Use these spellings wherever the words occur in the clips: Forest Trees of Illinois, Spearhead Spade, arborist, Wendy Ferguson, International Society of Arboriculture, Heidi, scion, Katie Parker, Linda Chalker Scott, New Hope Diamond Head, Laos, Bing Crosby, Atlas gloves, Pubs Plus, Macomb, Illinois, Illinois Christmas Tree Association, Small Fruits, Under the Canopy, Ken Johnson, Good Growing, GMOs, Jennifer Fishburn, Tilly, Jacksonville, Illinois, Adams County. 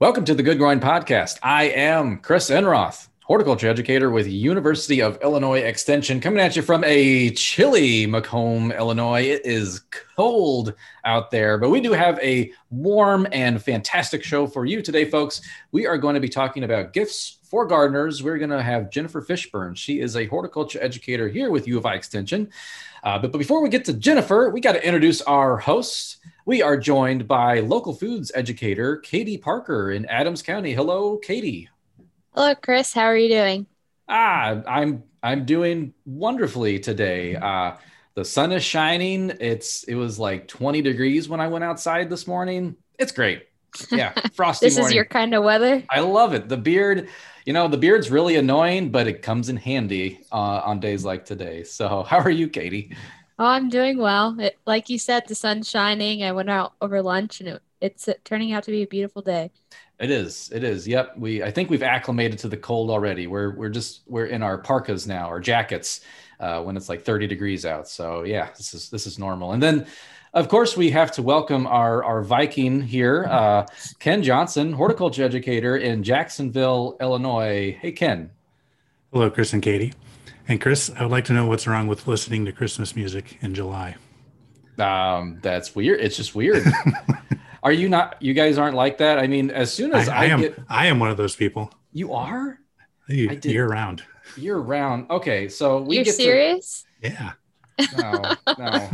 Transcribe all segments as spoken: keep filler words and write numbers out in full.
Welcome to the Good Growing Podcast. I am Chris Enroth, horticulture educator with University of Illinois Extension, coming at you from a chilly Macomb, Illinois. It is cold out there, but we do have a warm and fantastic show for you today, folks. We are going to be talking about gifts for gardeners. We're going to have Jennifer Fishburn. She is a horticulture educator here with U of I Extension. Uh, but, but before we get to Jennifer, we got to introduce our hosts. We are joined by local foods educator Katie Parker in Adams County. Hello, Katie. Hello, Chris. How are you doing? Ah, I'm I'm doing wonderfully today. Uh, the sun is shining. It's it was like twenty degrees when I went outside this morning. It's great. Yeah, frosty. This morning. Is your kind of weather. I love it. The beard, you know, the beard's really annoying, but it comes in handy uh, on days like today. So, how are you, Katie? Oh, I'm doing well. It, like you said, the sun's shining. I went out over lunch, and it, it's turning out to be a beautiful day. It is. It is. Yep. We, I think we've acclimated to the cold already. We're, we're just, we're in our parkas now, our jackets, uh, when it's like thirty degrees out. So yeah, this is, this is normal. And then of course we have to welcome our, our Viking here, uh, Ken Johnson, horticulture educator in Jacksonville, Illinois. Hey, Ken. Hello, Chris and Katie. And Chris, I would like to know what's wrong with listening to Christmas music in July. Um, that's weird. It's just weird. Are you not, you guys aren't like that? I mean, as soon as I, I, I am, get, I am one of those people. You are? You, did, year round. Year round. Okay. So we You're get serious? To, yeah. No, no.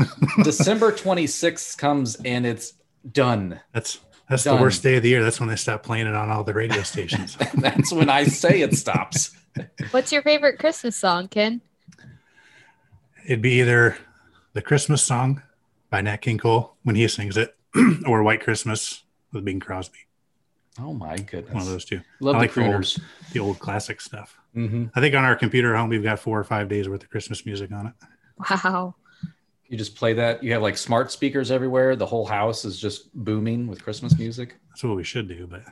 December twenty-sixth comes and it's done. That's, that's done. The worst day of the year. That's when they stop playing it on all the radio stations. That's when I say it stops. What's your favorite Christmas song, Ken? It'd be either The Christmas Song by Nat King Cole when he sings it, or White Christmas with Bing Crosby. Oh my goodness. One of those two. Love I like the, the, old, the old classic stuff. Mm-hmm. I think on our computer at home, we've got four or five days worth of Christmas music on it. Wow. You just play that. You have like smart speakers everywhere. The whole house is just booming with Christmas music. That's what we should do, but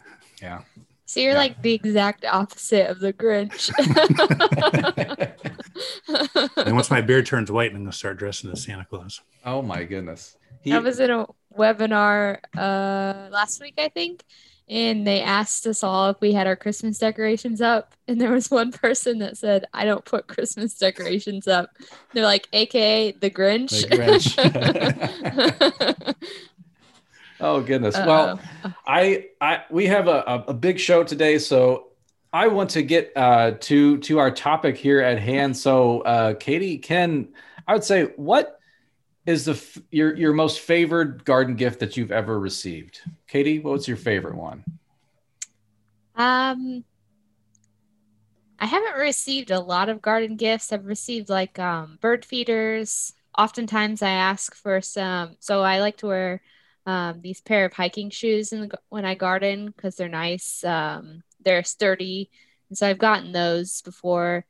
yeah. So you're yeah. like the exact opposite of the Grinch. And once my beard turns white, I'm going to start dressing as Santa Claus. Oh my goodness. He, I was in a webinar uh, last week, I think, and they asked us all if we had our Christmas decorations up. And there was one person that said, I don't put Christmas decorations up. And they're like, A K A the Grinch. The Grinch. Oh, goodness. Uh-oh. Well, I, I, we have a, a big show today, so I want to get uh, to, to our topic here at hand. So uh, Katie, Ken, I would say, what is the f- your your most favored garden gift that you've ever received? Katie, what's your favorite one? Um, I haven't received a lot of garden gifts. I've received like um, bird feeders. Oftentimes I ask for some, so I like to wear um, these pair of hiking shoes in the, when I garden, because they're nice. Um, they're sturdy. And so I've gotten those before.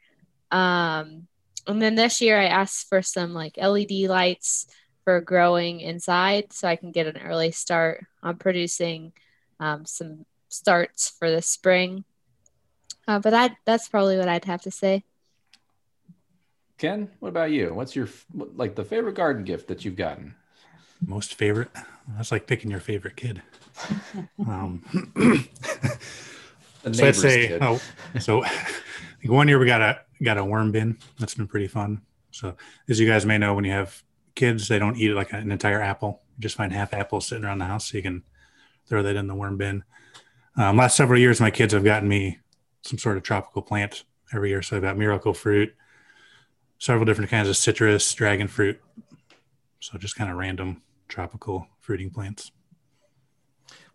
Um, And then this year I asked for some like L E D lights for growing inside so I can get an early start on producing um, some starts for the spring. Uh, but I, that's probably what I'd have to say. Ken, what about you? What's your, like the favorite garden gift that you've gotten? Most favorite? That's like picking your favorite kid. um, so I'd say, kid. Oh, so one year we got a, got a worm bin. That's been pretty fun. So as you guys may know, when you have kids, they don't eat like an entire apple. You just find half apples sitting around the house, so you can throw that in the worm bin. Um, last several years, my kids have gotten me some sort of tropical plant every year. So I've got miracle fruit, several different kinds of citrus, dragon fruit. So just kind of random tropical fruiting plants.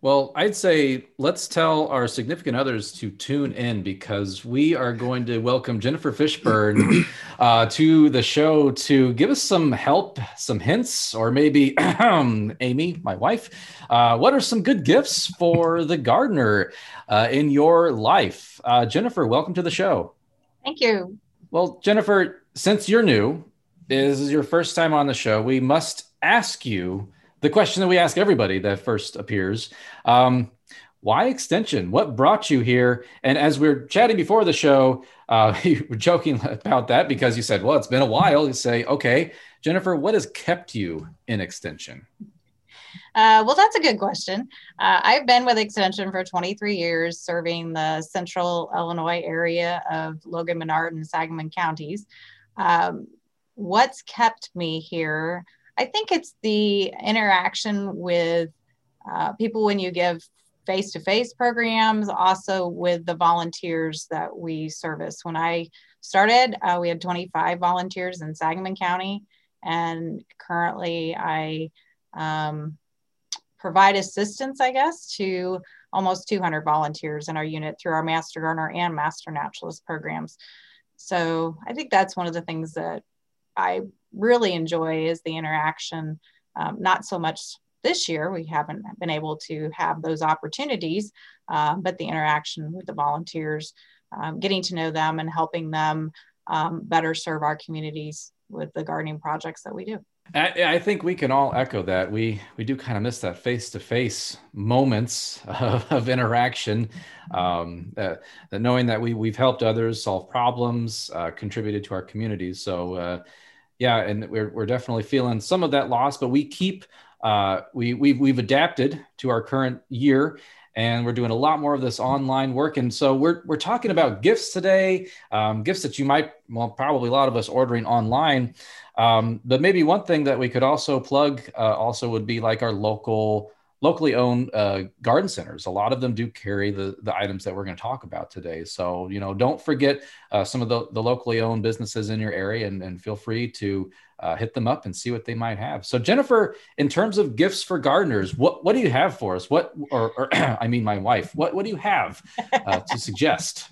Well, I'd say let's tell our significant others to tune in, because we are going to welcome Jennifer Fishburn uh, to the show to give us some help, some hints, or maybe Amy, my wife, uh, what are some good gifts for the gardener uh, in your life? Uh, Jennifer, welcome to the show. Thank you. Well, Jennifer, since you're new, this is your first time on the show, we must ask you the question that we ask everybody that first appears. Um, why Extension? What brought you here? And as we were chatting before the show, uh, you were joking about that because you said, well, it's been a while. You say, okay, Jennifer, what has kept you in Extension? Uh, well, that's a good question. Uh, I've been with Extension for twenty-three years, serving the central Illinois area of Logan, Menard, and Sangamon counties. Um, what's kept me here? I think it's the interaction with uh, people when you give face-to-face programs, also with the volunteers that we service. When I started, uh, we had twenty-five volunteers in Sangamon County, and currently I um, provide assistance, I guess, to almost two hundred volunteers in our unit through our Master Gardener and Master Naturalist programs. So I think that's one of the things that I really enjoy is the interaction. Um, not so much this year, we haven't been able to have those opportunities, uh, but the interaction with the volunteers, um, getting to know them and helping them um, better serve our communities with the gardening projects that we do. I, I think we can all echo that. We we do kind of miss that face-to-face moments of, of interaction, um, uh, that knowing that we, we've helped others solve problems, uh, contributed to our communities. So uh, yeah, and we're, we're definitely feeling some of that loss, but we keep, uh, we, we've, we've adapted to our current year, and we're doing a lot more of this online work. And so we're, we're talking about gifts today, um, gifts that you might, well, probably a lot of us ordering online. Um, but maybe one thing that we could also plug uh, also would be like our local, locally owned uh, garden centers. A lot of them do carry the, the items that we're going to talk about today. So, you know, don't forget uh, some of the, the locally owned businesses in your area, and, and feel free to uh, hit them up and see what they might have. So Jennifer, in terms of gifts for gardeners, what, what do you have for us? What, or, or I mean, my wife, what, what do you have uh, to suggest?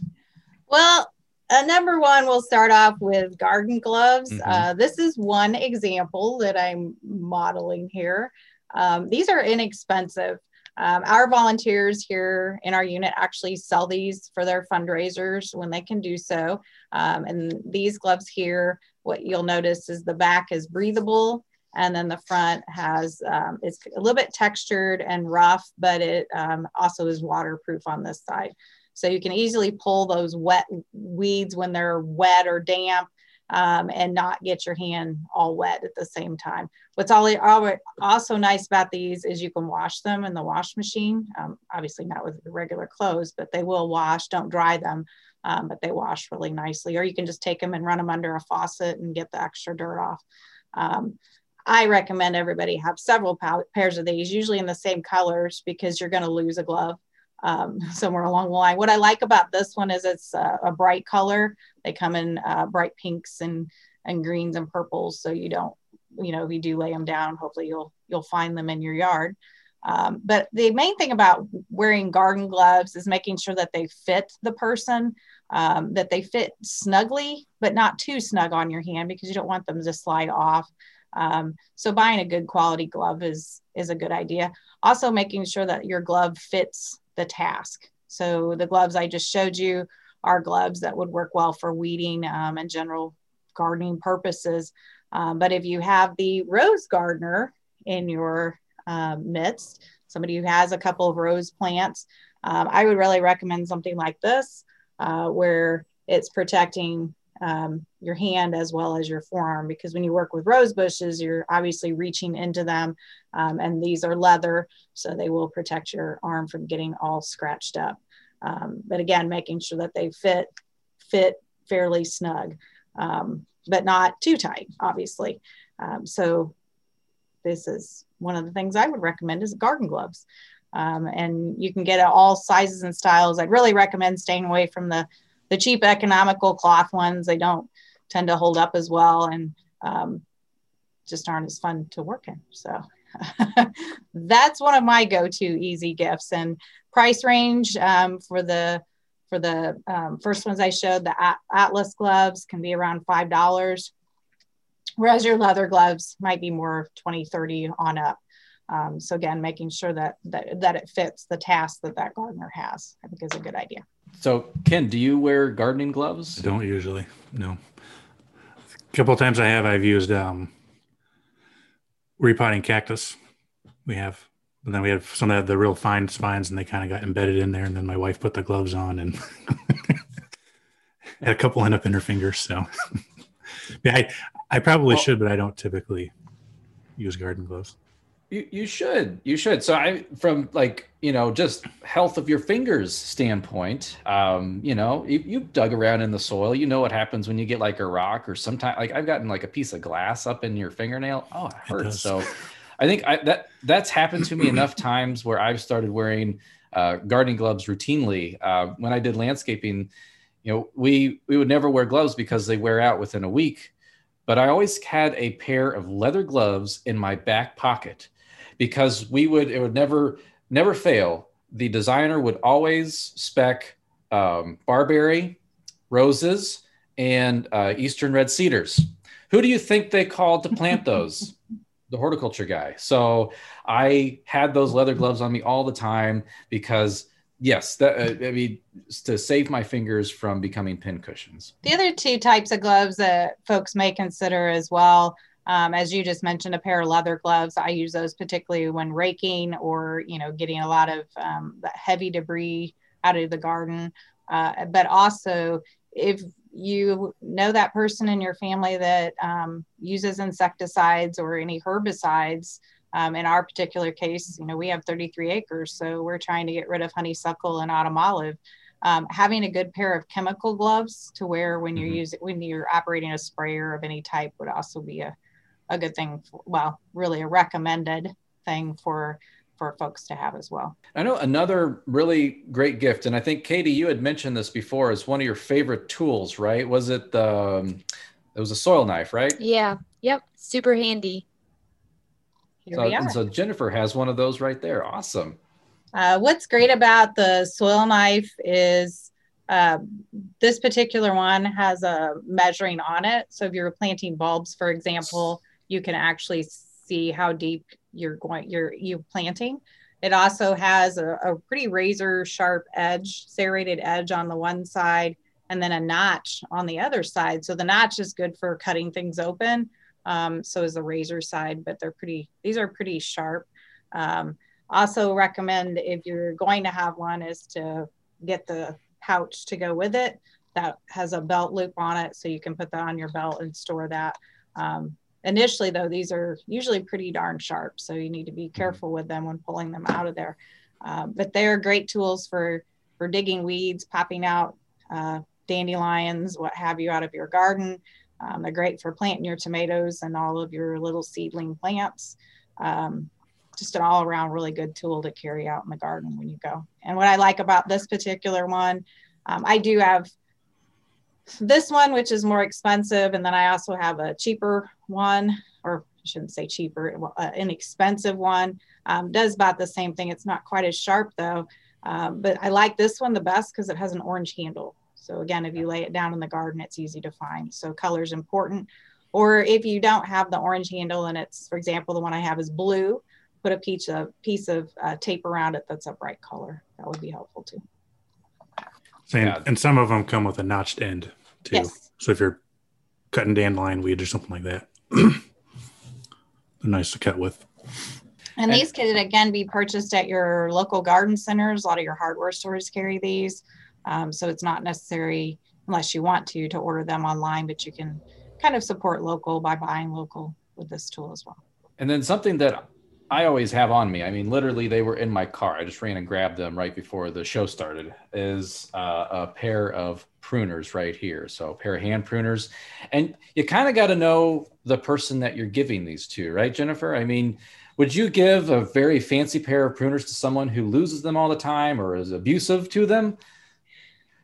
Well, uh, number one, we'll start off with garden gloves. Mm-hmm. Uh, this is one example that I'm modeling here. Um, these are inexpensive. Um, our volunteers here in our unit actually sell these for their fundraisers when they can do so. Um, and these gloves here, what you'll notice is the back is breathable, and then the front has, um, it's a little bit textured and rough, but it um, also is waterproof on this side. So you can easily pull those wet weeds when they're wet or damp, Um, and not get your hand all wet at the same time. What's also nice about these is you can wash them in the wash machine. Um, obviously not with regular clothes, but they will wash, don't dry them, um, but they wash really nicely. Or you can just take them and run them under a faucet and get the extra dirt off. Um, I recommend everybody have several pairs of these, usually in the same colors, because you're gonna lose a glove Um, somewhere along the line. What I like about this one is it's uh, a bright color. They come in uh, bright pinks and and greens and purples, so you don't, you know, if you do lay them down, hopefully you'll you'll find them in your yard. Um, but the main thing about wearing garden gloves is making sure that they fit the person, um, that they fit snugly, but not too snug on your hand, because you don't want them to slide off. Um, so buying a good quality glove is is a good idea. Also making sure that your glove fits the task. So the gloves I just showed you are gloves that would work well for weeding um, and general gardening purposes. Um, but if you have the rose gardener in your um, midst, somebody who has a couple of rose plants, um, I would really recommend something like this, uh, where it's protecting um, your hand as well as your forearm, because when you work with rose bushes, you're obviously reaching into them, um, and these are leather, so they will protect your arm from getting all scratched up. Um, but again, making sure that they fit, fit fairly snug, um, but not too tight, obviously. Um, so this is one of the things I would recommend is garden gloves. Um, and you can get all sizes and styles. I'd really recommend staying away from the The cheap economical cloth ones. They don't tend to hold up as well, and um, just aren't as fun to work in. So that's one of my go-to easy gifts. And price range um, for the for the um, first ones I showed, the At- Atlas gloves can be around five dollars, whereas your leather gloves might be more twenty, thirty on up. Um, so again, making sure that, that that it fits the task that that gardener has, I think, is a good idea. So Ken, do you wear gardening gloves? I don't usually, no. A couple of times I have, I've used um, repotting cactus. We have, and then we have some that have the real fine spines, and they kind of got embedded in there. And then my wife put the gloves on, and had a couple end up in her fingers. So yeah, I, I probably well, should, but I don't typically use garden gloves. You you should, you should. So I, from like, you know, just health of your fingers standpoint, um, you know, you, you've dug around in the soil, you know what happens when you get like a rock or sometimes, like I've gotten like a piece of glass up in your fingernail. Oh, it hurts. It so I think I, that that's happened to me enough times where I've started wearing uh, gardening gloves routinely. Uh, when I did landscaping, you know, we, we would never wear gloves because they wear out within a week, but I always had a pair of leather gloves in my back pocket. Because we would, it would never, never fail. The designer would always spec um, barberry, roses, and uh, Eastern red cedars. Who do you think they called to plant those? The horticulture guy. So I had those leather gloves on me all the time because yes, that, uh, I mean, to save my fingers from becoming pincushions. The other two types of gloves that folks may consider as well, Um, as you just mentioned, a pair of leather gloves. I use those particularly when raking or, you know, getting a lot of um, the heavy debris out of the garden. Uh, but also, if you know that person in your family that um, uses insecticides or any herbicides, um, in our particular case, you know, we have thirty-three acres, so we're trying to get rid of honeysuckle and autumn olive. Um, having a good pair of chemical gloves to wear when you're mm-hmm. using, when you're operating a sprayer of any type would also be a a good thing, for, well, really a recommended thing for for folks to have as well. I know another really great gift, and I think, Katie, you had mentioned this before, is one of your favorite tools, right? Was it the, um, it was a soil knife, right? Yeah, yep, super handy. Here so, we are. And so Jennifer has one of those right there, awesome. Uh, what's great about the soil knife is Uh, this particular one has a measuring on it. So if you're planting bulbs, for example, you can actually see how deep you're going, you're you planting. It also has a, a pretty razor sharp edge, serrated edge on the one side, and then a notch on the other side. So the notch is good for cutting things open. Um, so is the razor side, but they're pretty, these are pretty sharp. Um, also recommend if you're going to have one is to get the pouch to go with it that has a belt loop on it, so you can put that on your belt and store that. Um, initially though, these are usually pretty darn sharp, so you need to be careful with them when pulling them out of there. Uh, but they're great tools for for digging weeds, popping out uh, dandelions, what have you, out of your garden. Um, they're great for planting your tomatoes and all of your little seedling plants. Um, just an all around really good tool to carry out in the garden when you go. And what I like about this particular one, um, I do have this one, which is more expensive. And then I also have a cheaper one, or I shouldn't say cheaper, uh, inexpensive one, um, does about the same thing. It's not quite as sharp though. Um, but I like this one the best because it has an orange handle. So again, if you lay it down in the garden, it's easy to find. So color is important. Or if you don't have the orange handle and it's, for example, the one I have is blue, put a piece of, piece of uh, tape around it that's a bright color. That would be helpful too. And, and some of them come with a notched end too. Yes. So if you're cutting dandelion weed or something like that, they're nice to cut with. And, and these could again be purchased at your local garden centers. A lot of your hardware stores carry these. Um, so it's not necessary, unless you want to, to order them online, but you can kind of support local by buying local with this tool as well. And then something that I always have on me, I mean, literally they were in my car, I just ran and grabbed them right before the show started, is uh, a pair of pruners right here. So a pair of hand pruners. And you kind of got to know the person that you're giving these to, right, Jennifer? I mean, would you give a very fancy pair of pruners to someone who loses them all the time or is abusive to them?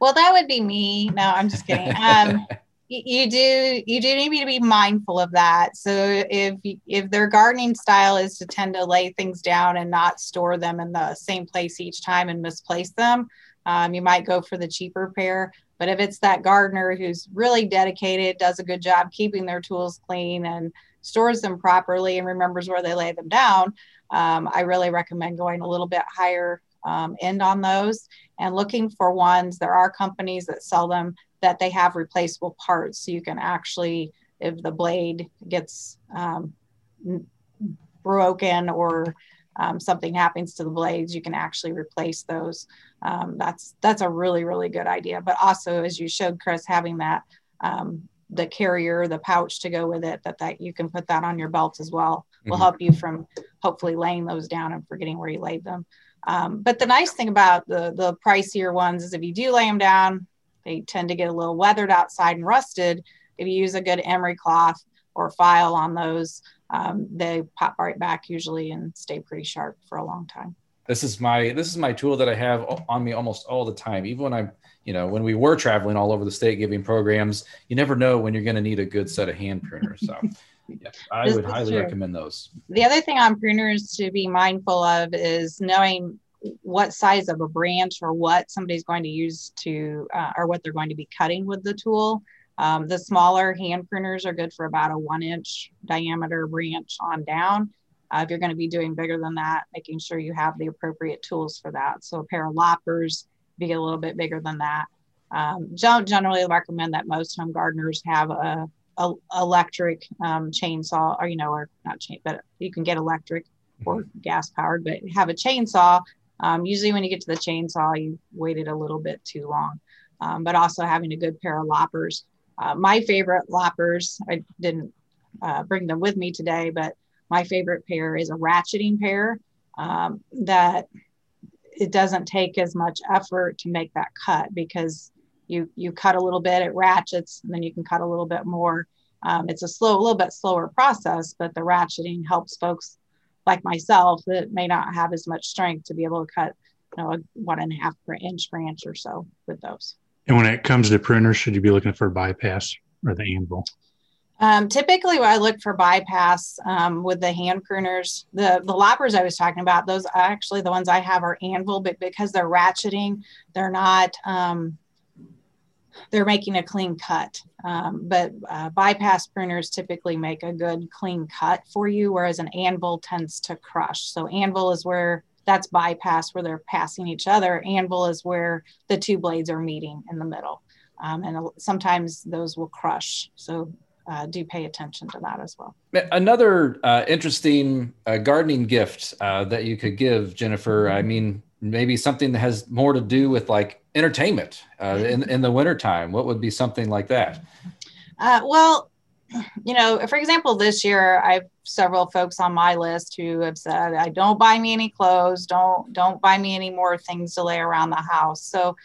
Well, that would be me. No, I'm just kidding. Um, You do, you do need to be mindful of that. So if if their gardening style is to tend to lay things down and not store them in the same place each time and misplace them, um, you might go for the cheaper pair. But if it's that gardener who's really dedicated, does a good job keeping their tools clean and stores them properly and remembers where they lay them down, um, I really recommend going a little bit higher um, end on those and looking for ones. There are companies that sell them that they have replaceable parts. So you can actually, if the blade gets um, broken or um, something happens to the blades, you can actually replace those. Um, that's that's a really, really good idea. But also, as you showed, Chris, having that, um, the carrier, the pouch to go with it, that, that you can put that on your belt as well. will help you from hopefully laying those down and forgetting where you laid them. Um, but the nice thing about the, the pricier ones is if you do lay them down, they tend to get a little weathered outside and rusted. If you use a good emery cloth or file on those, um, they pop right back usually and stay pretty sharp for a long time. This is my, this is my tool that I have on me almost all the time. Even when I'm, you know, when we were traveling all over the state giving programs, you never know when you're going to need a good set of hand pruners. So yeah, I this would highly true. recommend those. The other thing on pruners to be mindful of is knowing what size of a branch or what somebody's going to use to, uh, or what they're going to be cutting with the tool. Um, the smaller hand pruners are good for about a one inch diameter branch on down. Uh, if you're going to be doing bigger than that, making sure you have the appropriate tools for that. So a pair of loppers, be a little bit bigger than that. Um, don't generally recommend that most home gardeners have a, a electric um, chainsaw, or, you know, or not chain, but you can get electric or gas powered, but have a chainsaw. Um, usually when you get to the chainsaw, you waited a little bit too long, um, but also having a good pair of loppers. Uh, my favorite loppers, I didn't uh, bring them with me today, but my favorite pair is a ratcheting pair um, that it doesn't take as much effort to make that cut because you you cut a little bit, it ratchets, and then you can cut a little bit more. Um, it's a slow, a little bit slower process, but the ratcheting helps folks like myself that may not have as much strength to be able to cut, you know, a one and a half inch branch or so with those. And when it comes to pruners, should you be looking for bypass or the anvil? Um, typically, I look for bypass um, with the hand pruners. The the loppers I was talking about, those are actually the ones I have are anvil, but because they're ratcheting, they're not, um, they're making a clean cut. Um, but uh, bypass pruners typically make a good clean cut for you, whereas an anvil tends to crush. So anvil is where, that's bypass where they're passing each other. Anvil is where the two blades are meeting in the middle. Um, and uh, sometimes those will crush. So Uh, do pay attention to that as well. Another uh, interesting uh, gardening gift uh, that you could give, Jennifer, I mean, maybe something that has more to do with like entertainment uh, in, in the wintertime. What would be something like that? Uh, well, you know, for example, this year, I have several folks on my list who have said, I don't buy me any clothes. Don't, don't buy me any more things to lay around the house. So,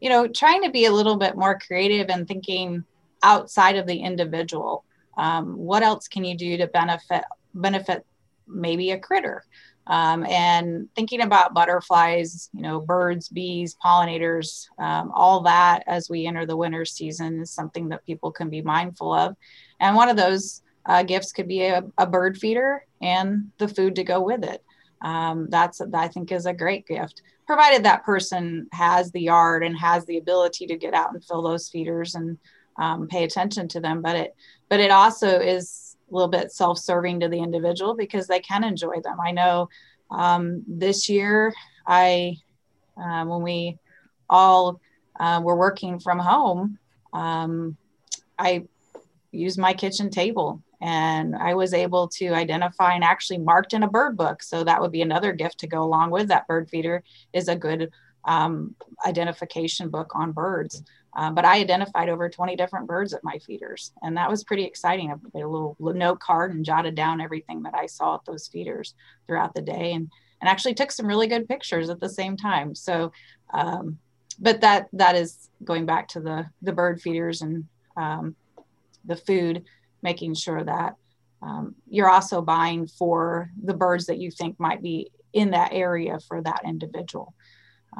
you know, trying to be a little bit more creative and thinking outside of the individual, um, what else can you do to benefit benefit maybe a critter? Um, and thinking about butterflies, you know, birds, bees, pollinators, um, all that as we enter the winter season is something that people can be mindful of. And one of those uh, gifts could be a, a bird feeder and the food to go with it. Um, that's, that I think is a great gift, provided that person has the yard and has the ability to get out and fill those feeders and Um, pay attention to them, but it, but it also is a little bit self-serving to the individual because they can enjoy them. I know um, this year, I, uh, when we all uh, were working from home, um, I used my kitchen table and I was able to identify and actually marked in a bird book. So that would be another gift to go along with that bird feeder is a good um, identification book on birds. Um, but I identified over twenty different birds at my feeders. And that was pretty exciting. I made a little note card and jotted down everything that I saw at those feeders throughout the day and, and actually took some really good pictures at the same time. So, um, but that that is going back to the, the bird feeders and um, the food, making sure that um, you're also buying for the birds that you think might be in that area for that individual.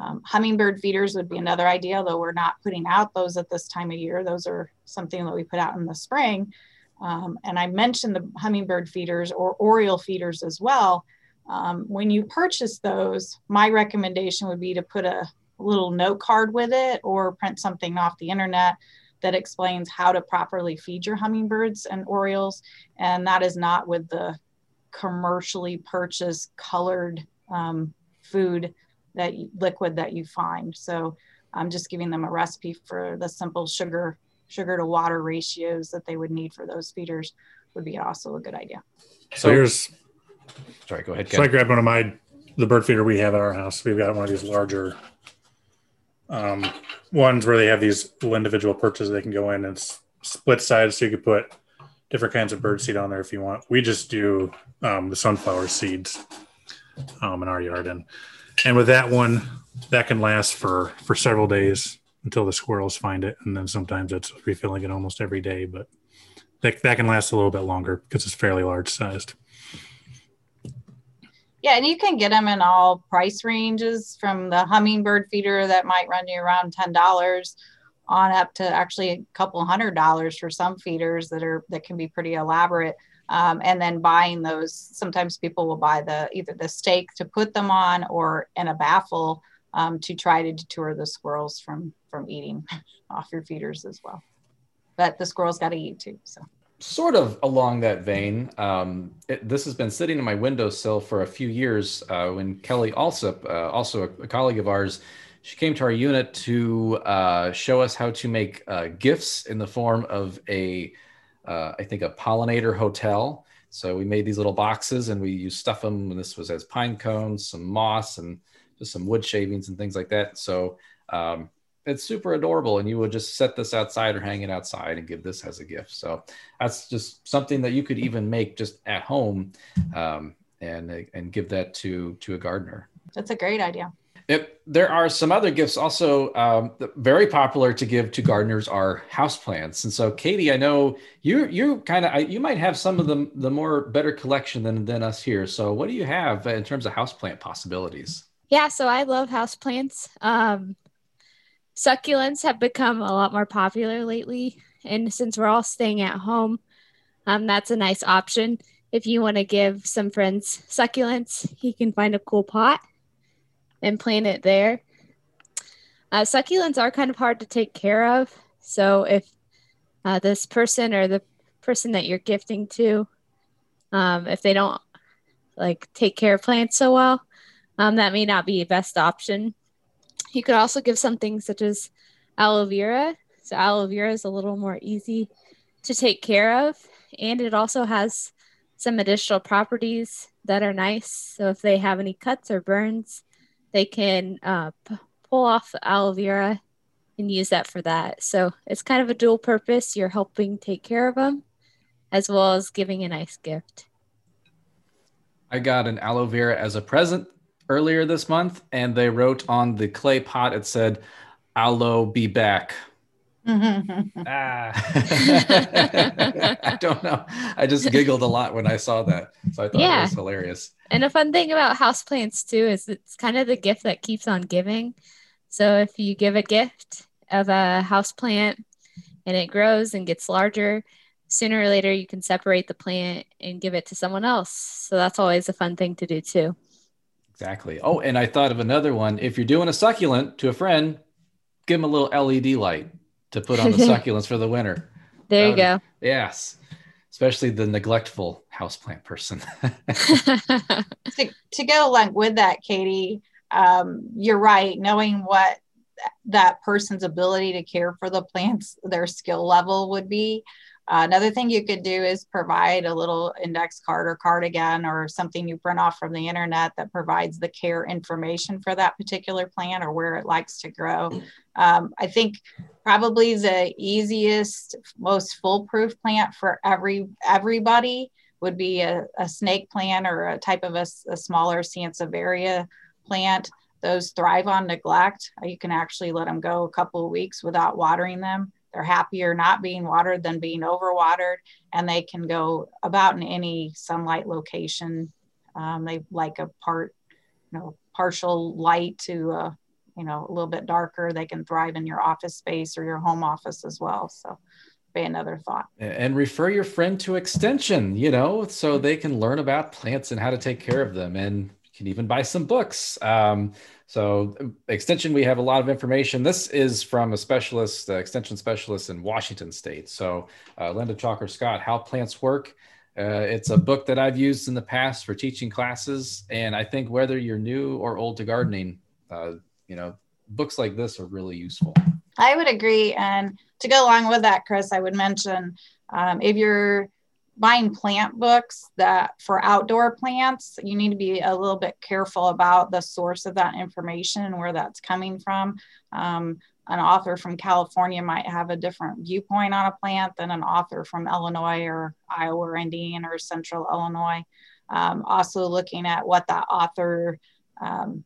Um, hummingbird feeders would be another idea, though we're not putting out those at this time of year. Those are something that we put out in the spring. Um, and I mentioned the hummingbird feeders or oriole feeders as well. Um, when you purchase those, my recommendation would be to put a little note card with it or print something off the internet that explains how to properly feed your hummingbirds and orioles. And that is not with the commercially purchased colored um, food that liquid that you find. So I'm just giving them a recipe for the simple sugar, sugar to water ratios that they would need for those feeders would be also a good idea. So here's, sorry, go ahead. So I grabbed one of my, the bird feeder we have at our house. We've got one of these larger um, ones where they have these individual perches they can go in and split sides. So you could put different kinds of bird seed on there if you want. We just do um, the sunflower seeds um, in our yard. And, and with that one, that can last for, for several days until the squirrels find it. And then sometimes it's refilling it almost every day, but that, that can last a little bit longer because it's fairly large sized. Yeah, and you can get them in all price ranges, from the hummingbird feeder that might run you around ten dollars on up to actually a couple hundred dollars for some feeders that are that can be pretty elaborate. Um, and then buying those, sometimes people will buy the either the stake to put them on or in a baffle um, to try to deter the squirrels from from eating off your feeders as well. But the squirrels got to eat too, so. Sort of along that vein, um, it, this has been sitting on my windowsill for a few years uh, when Kelly Alsop, uh, also a, a colleague of ours, she came to our unit to uh, show us how to make uh, gifts in the form of a, uh, I think, a pollinator hotel. So we made these little boxes and we used stuff them, and this was as pine cones, some moss, and just some wood shavings and things like that. So um, it's super adorable, and you would just set this outside or hang it outside and give this as a gift. So that's just something that you could even make just at home um, and, and give that to, to a gardener. That's a great idea. It, there are some other gifts also um, very popular to give to gardeners are houseplants. And so Katie, I know you, you kind of, you might have some of the, the more better collection than, than us here. So what do you have in terms of houseplant possibilities? Yeah, so I love houseplants. Um, Succulents have become a lot more popular lately, and since we're all staying at home, um, that's a nice option. If you want to give some friends succulents, you can find a cool pot and plant it there. Uh, succulents are kind of hard to take care of, so if uh, this person or the person that you're gifting to, um, if they don't like take care of plants so well, um, that may not be the best option. You could also give something such as aloe vera. So aloe vera is a little more easy to take care of, and it also has some additional properties that are nice. So if they have any cuts or burns, they can uh, p- pull off aloe vera and use that for that. So it's kind of a dual purpose. You're helping take care of them as well as giving a nice gift. I got an aloe vera as a present earlier this month, and they wrote on the clay pot, it said, "Aloe, be back." ah. I don't know. I just giggled a lot when I saw that. So I thought yeah. it was hilarious. And a fun thing about houseplants too is it's kind of the gift that keeps on giving. So if you give a gift of a houseplant and it grows and gets larger, sooner or later you can separate the plant and give it to someone else. So that's always a fun thing to do too. Exactly. Oh, and I thought of another one. If you're doing a succulent to a friend, give them a little L E D light to put on the succulents for the winter. There that you go. Be, yes. Especially the neglectful houseplant person. to, to go along with that, Katie, um, you're right. Knowing what th- that person's ability to care for the plants, their skill level would be. Uh, another thing you could do is provide a little index card or cardigan or something you print off from the internet that provides the care information for that particular plant or where it likes to grow. Um, I think probably the easiest, most foolproof plant for every everybody would be a, a snake plant or a type of a, a smaller Sansevieria plant. Those thrive on neglect. You can actually let them go a couple of weeks without watering them. They're happier not being watered than being overwatered, and they can go about in any sunlight location. Um, they like a part, you know, partial light to, uh, you know, a little bit darker. They can thrive in your office space or your home office as well. So, be another thought. And refer your friend to Extension, you know, so they can learn about plants and how to take care of them, and you can even buy some books. Um, So Extension, we have a lot of information. This is from a specialist, uh, extension specialist in Washington State. So uh, Linda Chalker Scott, How Plants Work. Uh, it's a book that I've used in the past for teaching classes. And I think whether you're new or old to gardening, uh, you know, books like this are really useful. I would agree. And to go along with that, Chris, I would mention um, if you're buying plant books that for outdoor plants, you need to be a little bit careful about the source of that information and where that's coming from. Um, an author from California might have a different viewpoint on a plant than an author from Illinois or Iowa or Indiana or Central Illinois. Um, also looking at what that author um,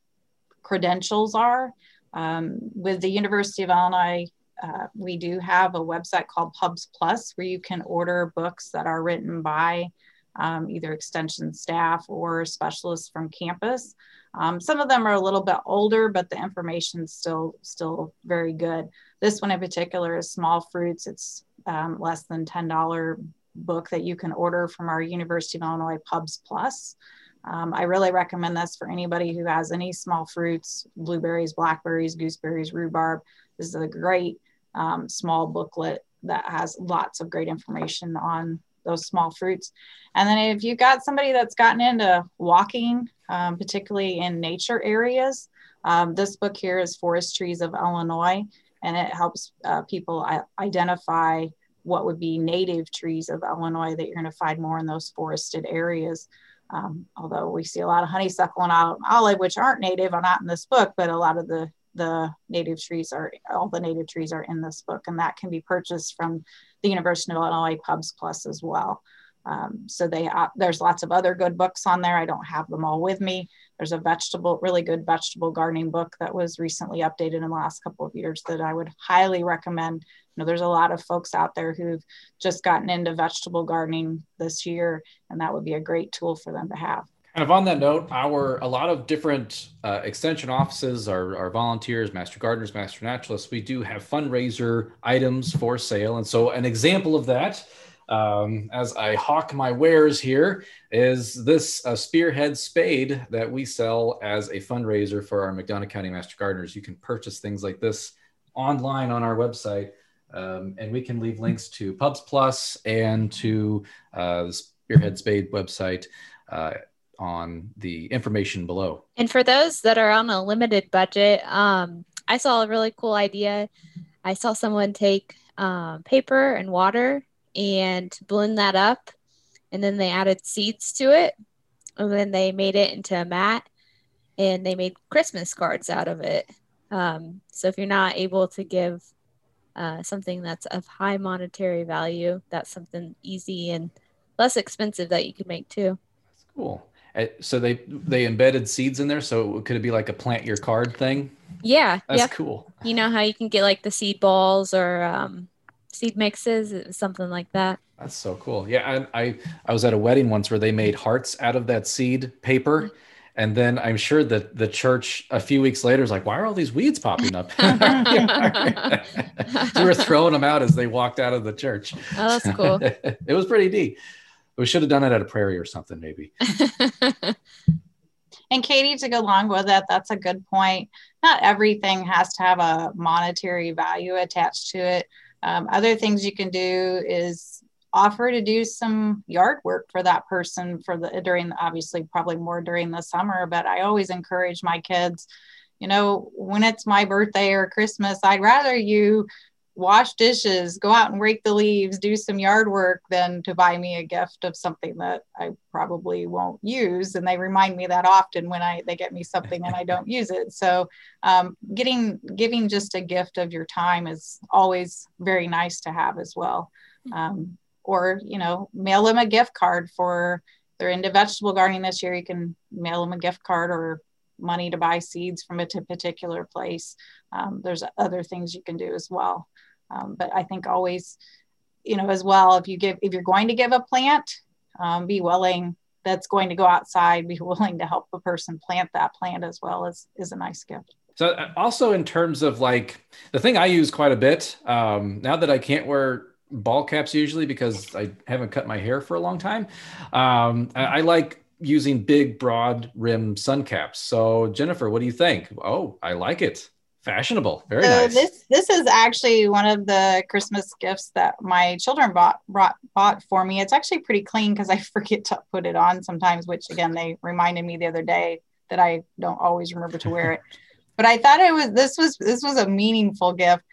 credentials are. Um, with the University of Illinois, uh, we do have a website called Pubs Plus where you can order books that are written by um, either extension staff or specialists from campus. Um, some of them are a little bit older, but the information is still, still very good. This one in particular is Small Fruits. It's um, less than ten dollars book that you can order from our University of Illinois Pubs Plus. Um, I really recommend this for anybody who has any small fruits, blueberries, blackberries, gooseberries, rhubarb. This is a great um, small booklet that has lots of great information on those small fruits. And then if you've got somebody that's gotten into walking, um, particularly in nature areas, um, this book here is Forest Trees of Illinois, and it helps uh, people identify what would be native trees of Illinois that you're going to find more in those forested areas. Um, although we see a lot of honeysuckle and olive, which aren't native, are not in this book, but a lot of the, the native trees are, all the native trees are in this book, and that can be purchased from the University of Illinois Pubs Plus as well. Um, so they, uh, there's lots of other good books on there. I don't have them all with me. There's a vegetable, really good vegetable gardening book that was recently updated in the last couple of years that I would highly recommend. You know, there's a lot of folks out there who've just gotten into vegetable gardening this year, and that would be a great tool for them to have. Kind of on that note, our a lot of different uh, extension offices, our, our volunteers, master gardeners, master naturalists, we do have fundraiser items for sale. And so an example of that, um, as I hawk my wares here, is this uh, Spearhead Spade that we sell as a fundraiser for our McDonough County Master Gardeners. You can purchase things like this online on our website, um, and we can leave links to Pubs Plus and to uh, the Spearhead Spade website uh, on the information below. And for those that are on a limited budget, um, I saw a really cool idea. I saw someone take um, paper and water and blend that up, and then they added seeds to it, and then they made it into a mat, and they made Christmas cards out of it. Um, so if you're not able to give uh, something that's of high monetary value, that's something easy and less expensive that you can make too. That's cool. So they they embedded seeds in there, so could it be like a plant your card thing? Yeah. That's yep. Cool. You know how you can get like the seed balls or um, seed mixes, something like that. That's so cool. Yeah, I, I I was at a wedding once where they made hearts out of that seed paper, and then I'm sure that the church a few weeks later is like, why are all these weeds popping up? They were throwing them out as they walked out of the church. Oh, that's cool. It was pretty neat. We should have done it at a prairie or something, maybe. And Katie, to go along with that, that's a good point. Not everything has to have a monetary value attached to it. Um, other things you can do is offer to do some yard work for that person for the during, obviously probably more during the summer, but I always encourage my kids, you know, when it's my birthday or Christmas, I'd rather you wash dishes, go out and rake the leaves, do some yard work than to buy me a gift of something that I probably won't use. And they remind me that often when I they get me something and I don't use it. So um, getting giving just a gift of your time is always very nice to have as well. Um, or, you know, mail them a gift card for they're into vegetable gardening this year. You can mail them a gift card or money to buy seeds from a particular place. Um, there's other things you can do as well. Um, but I think always, you know, as well, if you give, if you're going to give a plant, um, be willing, that's going to go outside, be willing to help the person plant that plant as well as is a nice gift. So also in terms of like the thing I use quite a bit, um, now that I can't wear ball caps usually because I haven't cut my hair for a long time. Um, I, I like using big broad rim sun caps. So Jennifer, what do you think? Oh, I like it. Fashionable. Very so nice. This this is actually one of the Christmas gifts that my children bought brought bought for me. It's actually pretty clean because I forget to put it on sometimes, which again, they reminded me the other day that I don't always remember to wear it. But I thought it was this was this was a meaningful gift.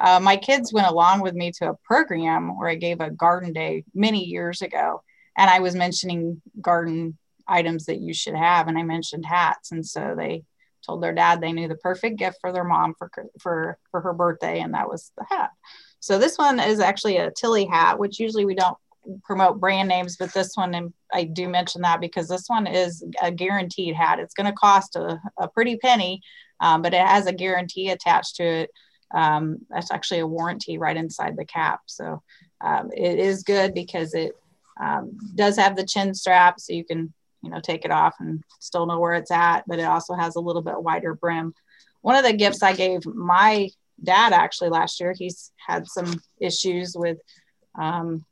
Uh, my kids went along with me to a program where I gave a garden day many years ago. and I was mentioning garden items that you should have, and I mentioned hats. And so they told their dad they knew the perfect gift for their mom for for for her birthday, and that was the hat. So this one is actually a Tilly hat, which usually we don't promote brand names, but this one, and I do mention that because this one is a guaranteed hat. It's going to cost a, a pretty penny, um, but it has a guarantee attached to it. Um, that's actually a warranty right inside the cap. So um, it is good because it um, does have the chin strap, so you can, you know, take it off and still know where it's at, but it also has a little bit wider brim. One of the gifts I gave my dad actually last year, he's had some issues with um,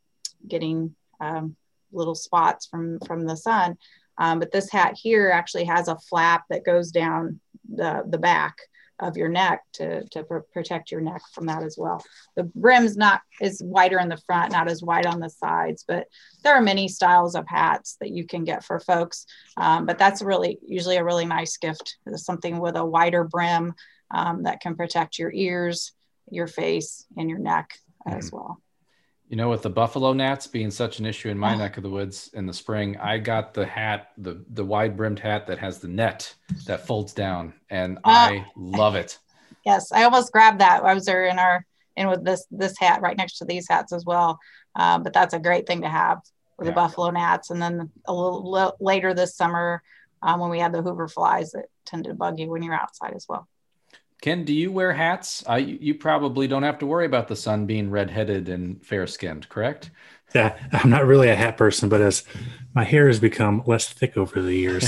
getting um, little spots from, from the sun. Um, but this hat here actually has a flap that goes down the, the back of your neck to, to pr protect your neck from that as well. The brim's not as wider in the front, not as wide on the sides, but there are many styles of hats that you can get for folks. Um, but that's really usually a really nice gift. It's something with a wider brim um, that can protect your ears, your face, and your neck mm-hmm. as well. You know, with the buffalo gnats being such an issue in my oh. neck of the woods in the spring, I got the hat, the, the wide brimmed hat that has the net that folds down, and uh, I love it. Yes. I almost grabbed that. I was there in our, in with this, this hat right next to these hats as well. Uh, but that's a great thing to have with yeah. the buffalo gnats. And then a little later this summer, um, when we had the Hoover flies that tend to bug you when you're outside as well. Ken, do you wear hats? Uh, you, you probably don't have to worry about the sun being redheaded and fair-skinned, correct? Yeah, I'm not really a hat person, but as my hair has become less thick over the years,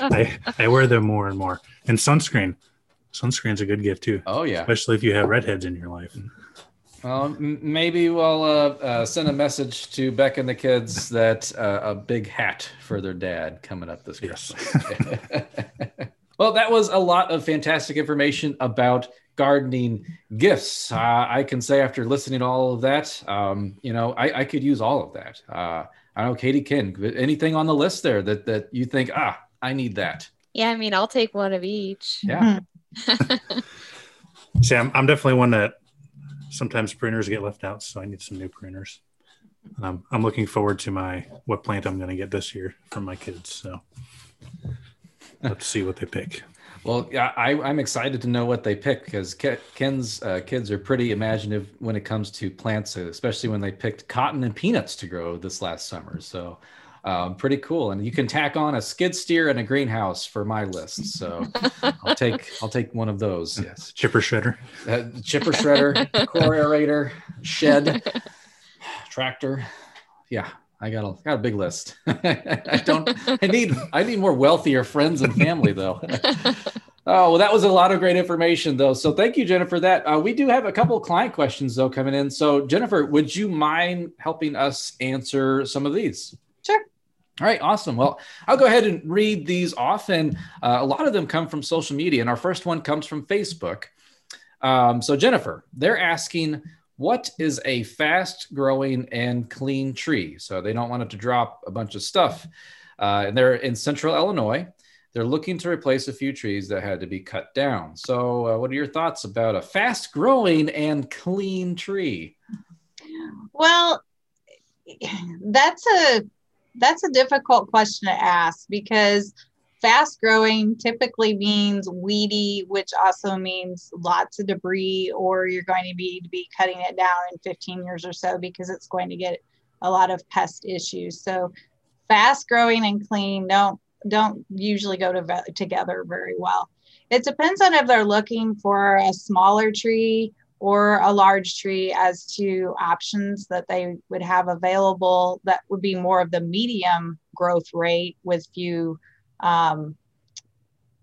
I, I wear them more and more. And sunscreen. Sunscreen's a good gift, too. Oh, yeah. Especially if you have redheads in your life. Well, maybe we'll uh, uh, send a message to Beck and the kids that uh, a big hat for their dad coming up this Christmas. Yes. Well, that was a lot of fantastic information about gardening gifts. Uh, I can say after listening to all of that, um, you know, I, I could use all of that. Uh, I don't know, Katie, Ken, anything on the list there that, that you think, ah, I need that? Yeah, I mean, I'll take one of each. Yeah. See, I'm, I'm definitely one that sometimes pruners get left out, so I need some new pruners. Um, I'm looking forward to my what plant I'm going to get this year from my kids, so... Let's see what they pick. Well, yeah, I, I'm excited to know what they pick because Ken's uh, kids are pretty imaginative when it comes to plants, especially when they picked cotton and peanuts to grow this last summer. So um, pretty cool. And you can tack on a skid steer and a greenhouse for my list. So I'll take I'll take one of those. Yes, chipper shredder, uh, chipper shredder, core aerator, shed, tractor. Yeah. I got a, got a big list. I don't, I need, I need more wealthier friends and family though. Oh, well, that was a lot of great information though. So thank you, Jennifer, for that. Uh, we do have a couple of client questions though coming in. So Jennifer, would you mind helping us answer some of these? Sure. All right. Awesome. Well, I'll go ahead and read these off, and uh, a lot of them come from social media. And our first one comes from Facebook. Um, so Jennifer, they're asking, what is a fast growing and clean tree? So they don't want it to drop a bunch of stuff. Uh, and they're in central Illinois. They're looking to replace a few trees that had to be cut down. So uh, what are your thoughts about a fast growing and clean tree? Well, that's a, that's a difficult question to ask because fast growing typically means weedy, which also means lots of debris, or you're going to be, to be cutting it down in fifteen years or so because it's going to get a lot of pest issues. So fast growing and clean don't, don't usually go to, together very well. It depends on if they're looking for a smaller tree or a large tree as to options that they would have available that would be more of the medium growth rate with few um,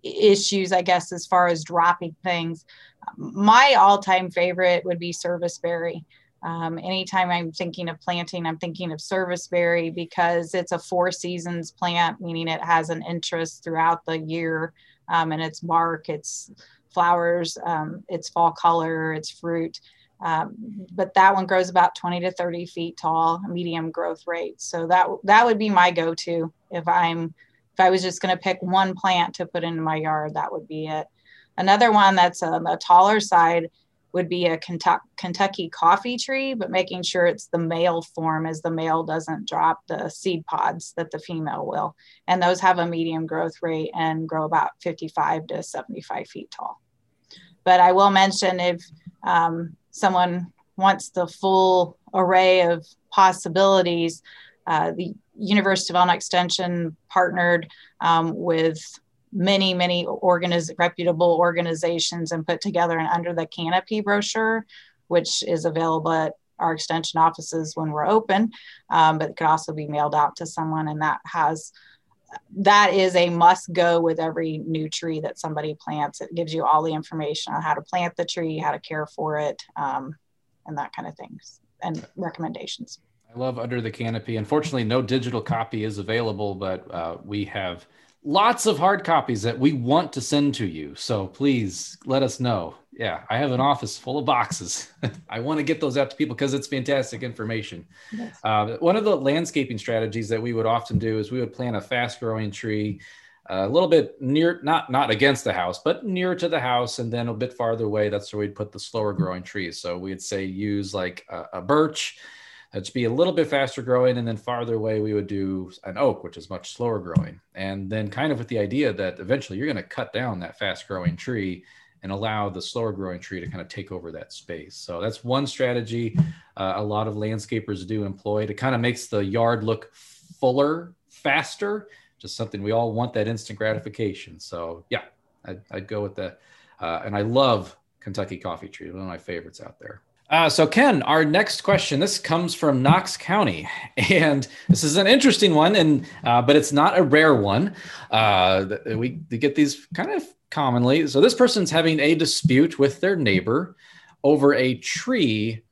issues, I guess, as far as dropping things. My all-time favorite would be serviceberry. Um, anytime I'm thinking of planting, I'm thinking of serviceberry because it's a four seasons plant, meaning it has an interest throughout the year, um, in its bark, its flowers, um, its fall color, its fruit. Um, but that one grows about twenty to thirty feet tall, medium growth rate. So that, that would be my go-to if I'm, if I was just going to pick one plant to put into my yard, that would be it. Another one that's on the taller side would be a Kentucky coffee tree, but making sure it's the male form, as the male doesn't drop the seed pods that the female will. And those have a medium growth rate and grow about fifty-five to seventy-five feet tall. But I will mention, if um, someone wants the full array of possibilities, uh, the University of Illinois Extension partnered um, with many, many organiz- reputable organizations and put together an Under the Canopy brochure, which is available at our extension offices when we're open, um, but it could also be mailed out to someone. And that has, that is a must go with every new tree that somebody plants. It gives you all the information on how to plant the tree, how to care for it, um, and that kind of things, and recommendations. I love Under the Canopy. Unfortunately, no digital copy is available, but uh, we have lots of hard copies that we want to send to you. So please let us know. Yeah, I have an office full of boxes. I want to get those out to people because it's fantastic information. Yes. Uh, one of the landscaping strategies that we would often do is we would plant a fast-growing tree a little bit near, not, not against the house, but near to the house, and then a bit farther away. That's where we'd put the slower-growing trees. So we'd say use like a, a birch. That should be a little bit faster growing, and then farther away we would do an oak, which is much slower growing. And then kind of with the idea that eventually you're going to cut down that fast growing tree and allow the slower growing tree to kind of take over that space. So that's one strategy uh, a lot of landscapers do employ. It kind of makes the yard look fuller, faster, just something we all want, that instant gratification. So yeah, I'd, I'd go with the, uh, and I love Kentucky coffee tree, one of my favorites out there. Uh, so Ken, our next question, this comes from Knox County, and this is an interesting one, and uh, but it's not a rare one. Uh, we, we get these kind of commonly. So this person's having a dispute with their neighbor over a tree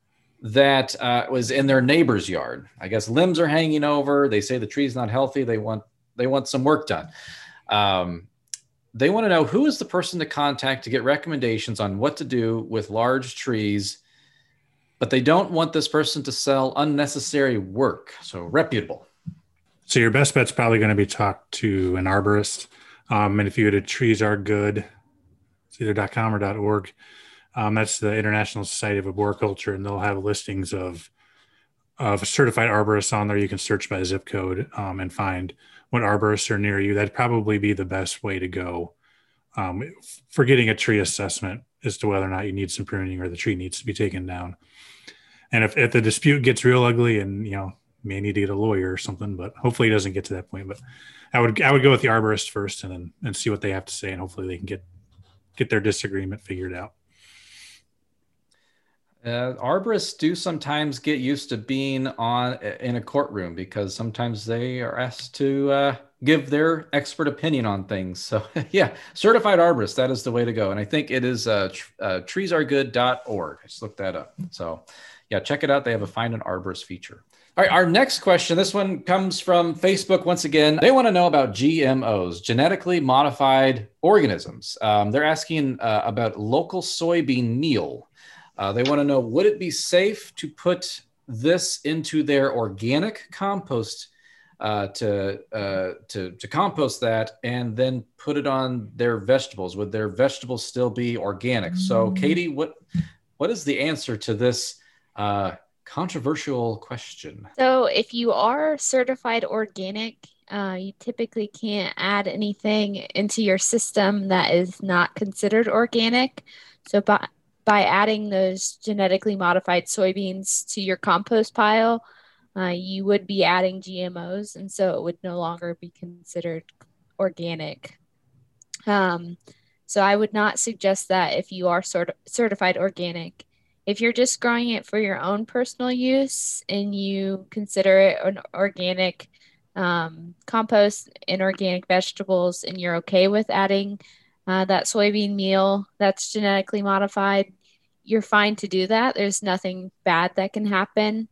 that uh, was in their neighbor's yard. I guess limbs are hanging over. They say the tree's not healthy. They want they want some work done. Um, they want to know who is the person to contact to get recommendations on what to do with large trees, but they don't want this person to sell unnecessary work. So reputable. So your best bet's probably going to be talk to an arborist. Um, and if you go to Trees Are Good, it's either .com or .org. Um, that's the International Society of Arboriculture, and they'll have listings of, of certified arborists on there. You can search by zip code um, and find what arborists are near you. That'd probably be the best way to go um, for getting a tree assessment as to whether or not you need some pruning or the tree needs to be taken down. And if, if the dispute gets real ugly, and, you know, may need to get a lawyer or something, but hopefully it doesn't get to that point. But I would, I would go with the arborist first, and then, and see what they have to say. And hopefully they can get, get their disagreement figured out. Uh, arborists do sometimes get used to being on in a courtroom because sometimes they are asked to uh, give their expert opinion on things. So yeah, certified arborist, that is the way to go. And I think it is uh, tr- uh, trees are good dot org. I just looked that up. So yeah, check it out. They have a find an arborist feature. All right, our next question, this one comes from Facebook once again. They want to know about G M Os, genetically modified organisms. Um, they're asking uh, about local soybean meal. Uh, they want to know, would it be safe to put this into their organic compost uh, to, uh, to to compost that and then put it on their vegetables? Would their vegetables still be organic? So Katie, what what is the answer to this uh, controversial question? So if you are certified organic, uh, you typically can't add anything into your system that is not considered organic. So by By adding those genetically modified soybeans to your compost pile, uh, you would be adding G M Os, and so it would no longer be considered organic. Um, so I would not suggest that if you are sort of certified organic. If you're just growing it for your own personal use and you consider it an organic um, compost and organic vegetables, and you're okay with adding Uh, that soybean meal that's genetically modified, you're fine to do that. There's nothing bad that can happen.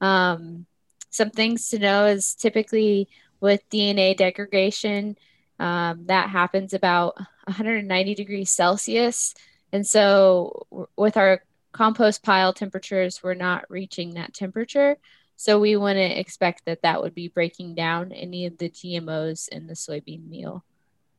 Um, some things to know is typically with D N A degradation, um, that happens about one hundred ninety degrees Celsius. And so w- with our compost pile temperatures, we're not reaching that temperature. So we wouldn't expect that that would be breaking down any of the G M Os in the soybean meal.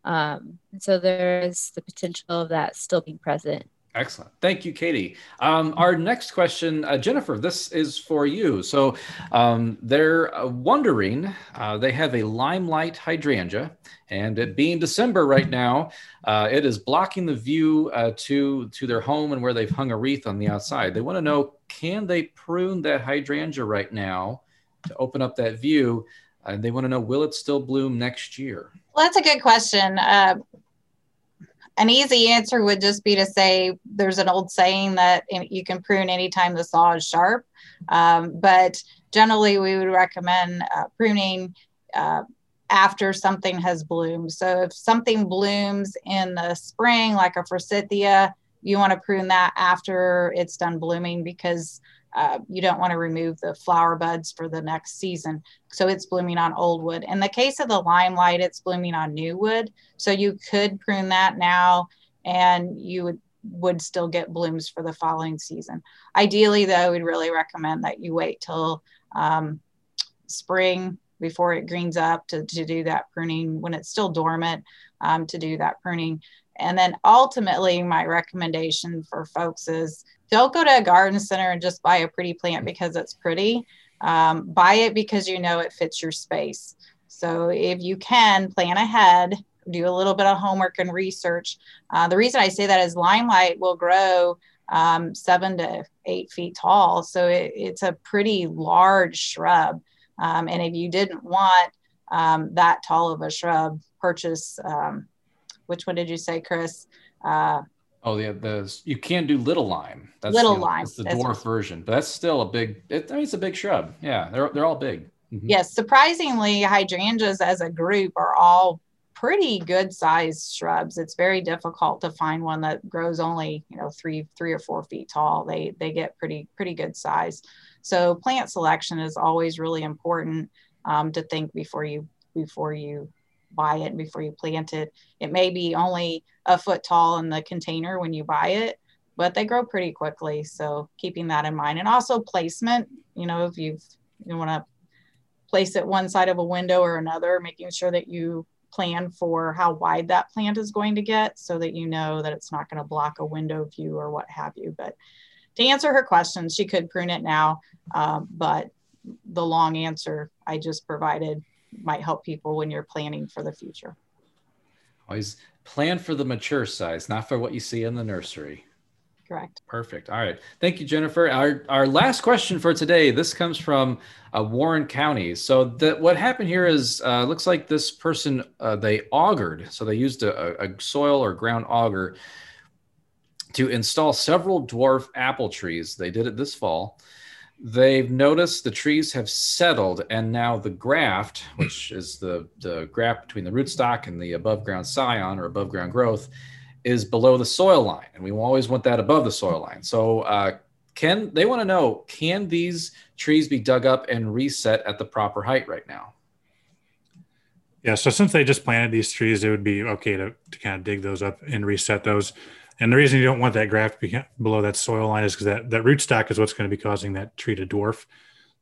Um, and so there is the potential of that still being present. Excellent. Thank you, Katie. Um, our next question, uh, Jennifer, this is for you. So um, they're uh, wondering, uh, they have a limelight hydrangea, and it being December right now, uh, it is blocking the view uh, to, to their home and where they've hung a wreath on the outside. They want to know, can they prune that hydrangea right now to open up that view? Uh, they want to know, will it still bloom next year? Well, that's a good question. Uh An easy answer would just be to say there's an old saying that you can prune anytime the saw is sharp, um, but generally we would recommend uh, pruning uh, after something has bloomed. So if something blooms in the spring, like a forsythia, you want to prune that after it's done blooming, because uh, you don't want to remove the flower buds for the next season. So it's blooming on old wood. In the case of the limelight, it's blooming on new wood. So you could prune that now and you would, would still get blooms for the following season. Ideally though, we'd really recommend that you wait till um, spring before it greens up to, to do that pruning, when it's still dormant, um, to do that pruning. And then ultimately my recommendation for folks is don't go to a garden center and just buy a pretty plant because it's pretty. Um, buy it because you know it fits your space. So if you can, plan ahead, do a little bit of homework and research. Uh, the reason I say that is limelight will grow um, seven to eight feet tall. So it, it's a pretty large shrub. Um, and if you didn't want um, that tall of a shrub, purchase, um, which one did you say, Chris? Uh, oh, yeah, the, you can do little lime. That's little the, lime. That's the dwarf that's version, but that's still a big, it, I mean, it's a big shrub. Yeah, they're, they're all big. Mm-hmm. Yes, surprisingly, hydrangeas as a group are all pretty good sized shrubs. It's very difficult to find one that grows only, you know, three, three or four feet tall. They, they get pretty, pretty good size. So plant selection is always really important um, to think before you, before you, buy it, before you plant it. It may be only a foot tall in the container when you buy it, but they grow pretty quickly. So keeping that in mind, and also placement, you know, if you've, you want to place it one side of a window or another, making sure that you plan for how wide that plant is going to get so that you know that it's not going to block a window view or what have you. But to answer her question, she could prune it now, uh, but the long answer I just provided might help people when you're planning for the future. Always plan for the mature size, not for what you see in the nursery. Correct. Perfect. All right. Thank you, Jennifer. Our, our last question for today, this comes from uh, Warren County. So the, what happened here is, uh, looks like this person, uh, they augered. So they used a, a soil or ground auger to install several dwarf apple trees. They did it this fall. They've noticed the trees have settled, and now the graft, which is the, the graft between the rootstock and the above ground scion or above ground growth, is below the soil line. And we always want that above the soil line. So uh, can they want to know, can these trees be dug up and reset at the proper height right now? Yeah, so since they just planted these trees, it would be okay to, to kind of dig those up and reset those. And the reason you don't want that graft below that soil line is because that, that rootstock is what's going to be causing that tree to dwarf.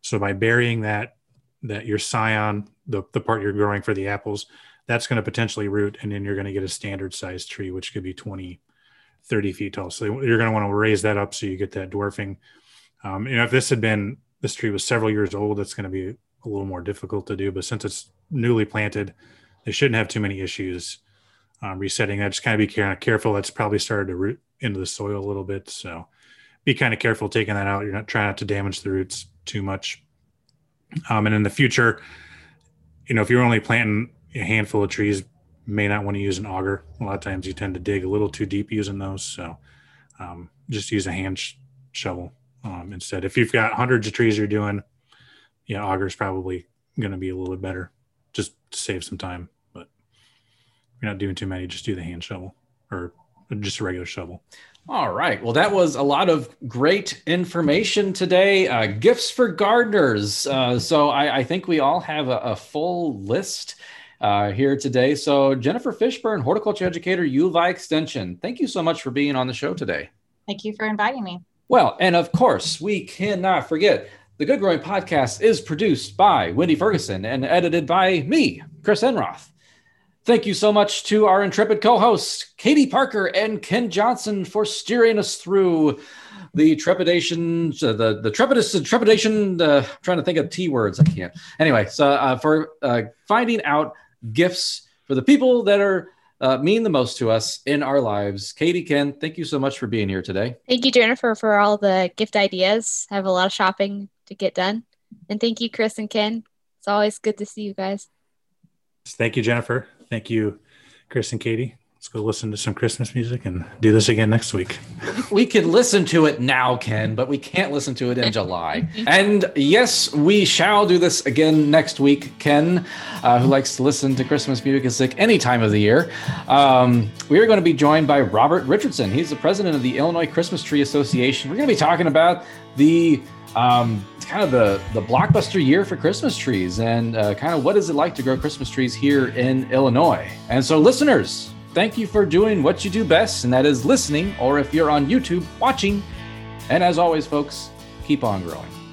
So by burying that, that your scion, the, the part you're growing for the apples, that's going to potentially root. And then you're going to get a standard sized tree, which could be twenty, thirty feet tall. So you're going to want to raise that up so you get that dwarfing. Um, you know, if this had been, this tree was several years old, it's going to be a little more difficult to do. But since it's newly planted, they shouldn't have too many issues. Um, resetting that, just kind of be kind of careful. That's probably started to root into the soil a little bit, so be kind of careful taking that out. You're not trying not to damage the roots too much. Um, and in the future, you know, if you're only planting a handful of trees, you may not want to use an auger. A lot of times you tend to dig a little too deep using those, so um, just use a hand sh shovel um, instead. If you've got hundreds of trees you're doing, yeah, auger is probably going to be a little bit better, just to save some time. You're not doing too many, just do the hand shovel or just a regular shovel. All right. Well, that was a lot of great information today. Uh, gifts for gardeners. Uh, so I, I think we all have a, a full list uh, here today. So Jennifer Fishburn, horticulture educator, U of I Extension. Thank you so much for being on the show today. Thank you for inviting me. Well, and of course, we cannot forget the Good Growing Podcast is produced by Wendy Ferguson and edited by me, Chris Enroth. Thank you so much to our intrepid co-hosts, Katie Parker and Ken Johnson, for steering us through the trepidation, the, the trepidus, trepidation, uh, I'm trying to think of T words, I can't. Anyway, so uh, for uh, finding out gifts for the people that are uh, mean the most to us in our lives. Katie, Ken, thank you so much for being here today. Thank you, Jennifer, for all the gift ideas. I have a lot of shopping to get done. And thank you, Chris and Ken. It's always good to see you guys. Thank you, Jennifer. Thank you, Chris and Katie. Let's go listen to some Christmas music and do this again next week. We can listen to it now, Ken, but we can't listen to it in July. And yes, we shall do this again next week, Ken, uh, who likes to listen to Christmas music any time of the year. Um, we are going to be joined by Robert Richardson. He's the president of the Illinois Christmas Tree Association. We're going to be talking about the Um, it's kind of the, the blockbuster year for Christmas trees and uh, kind of what is it like to grow Christmas trees here in Illinois. And so listeners, thank you for doing what you do best, and that is listening, or if you're on YouTube, watching. And as always, folks, keep on growing.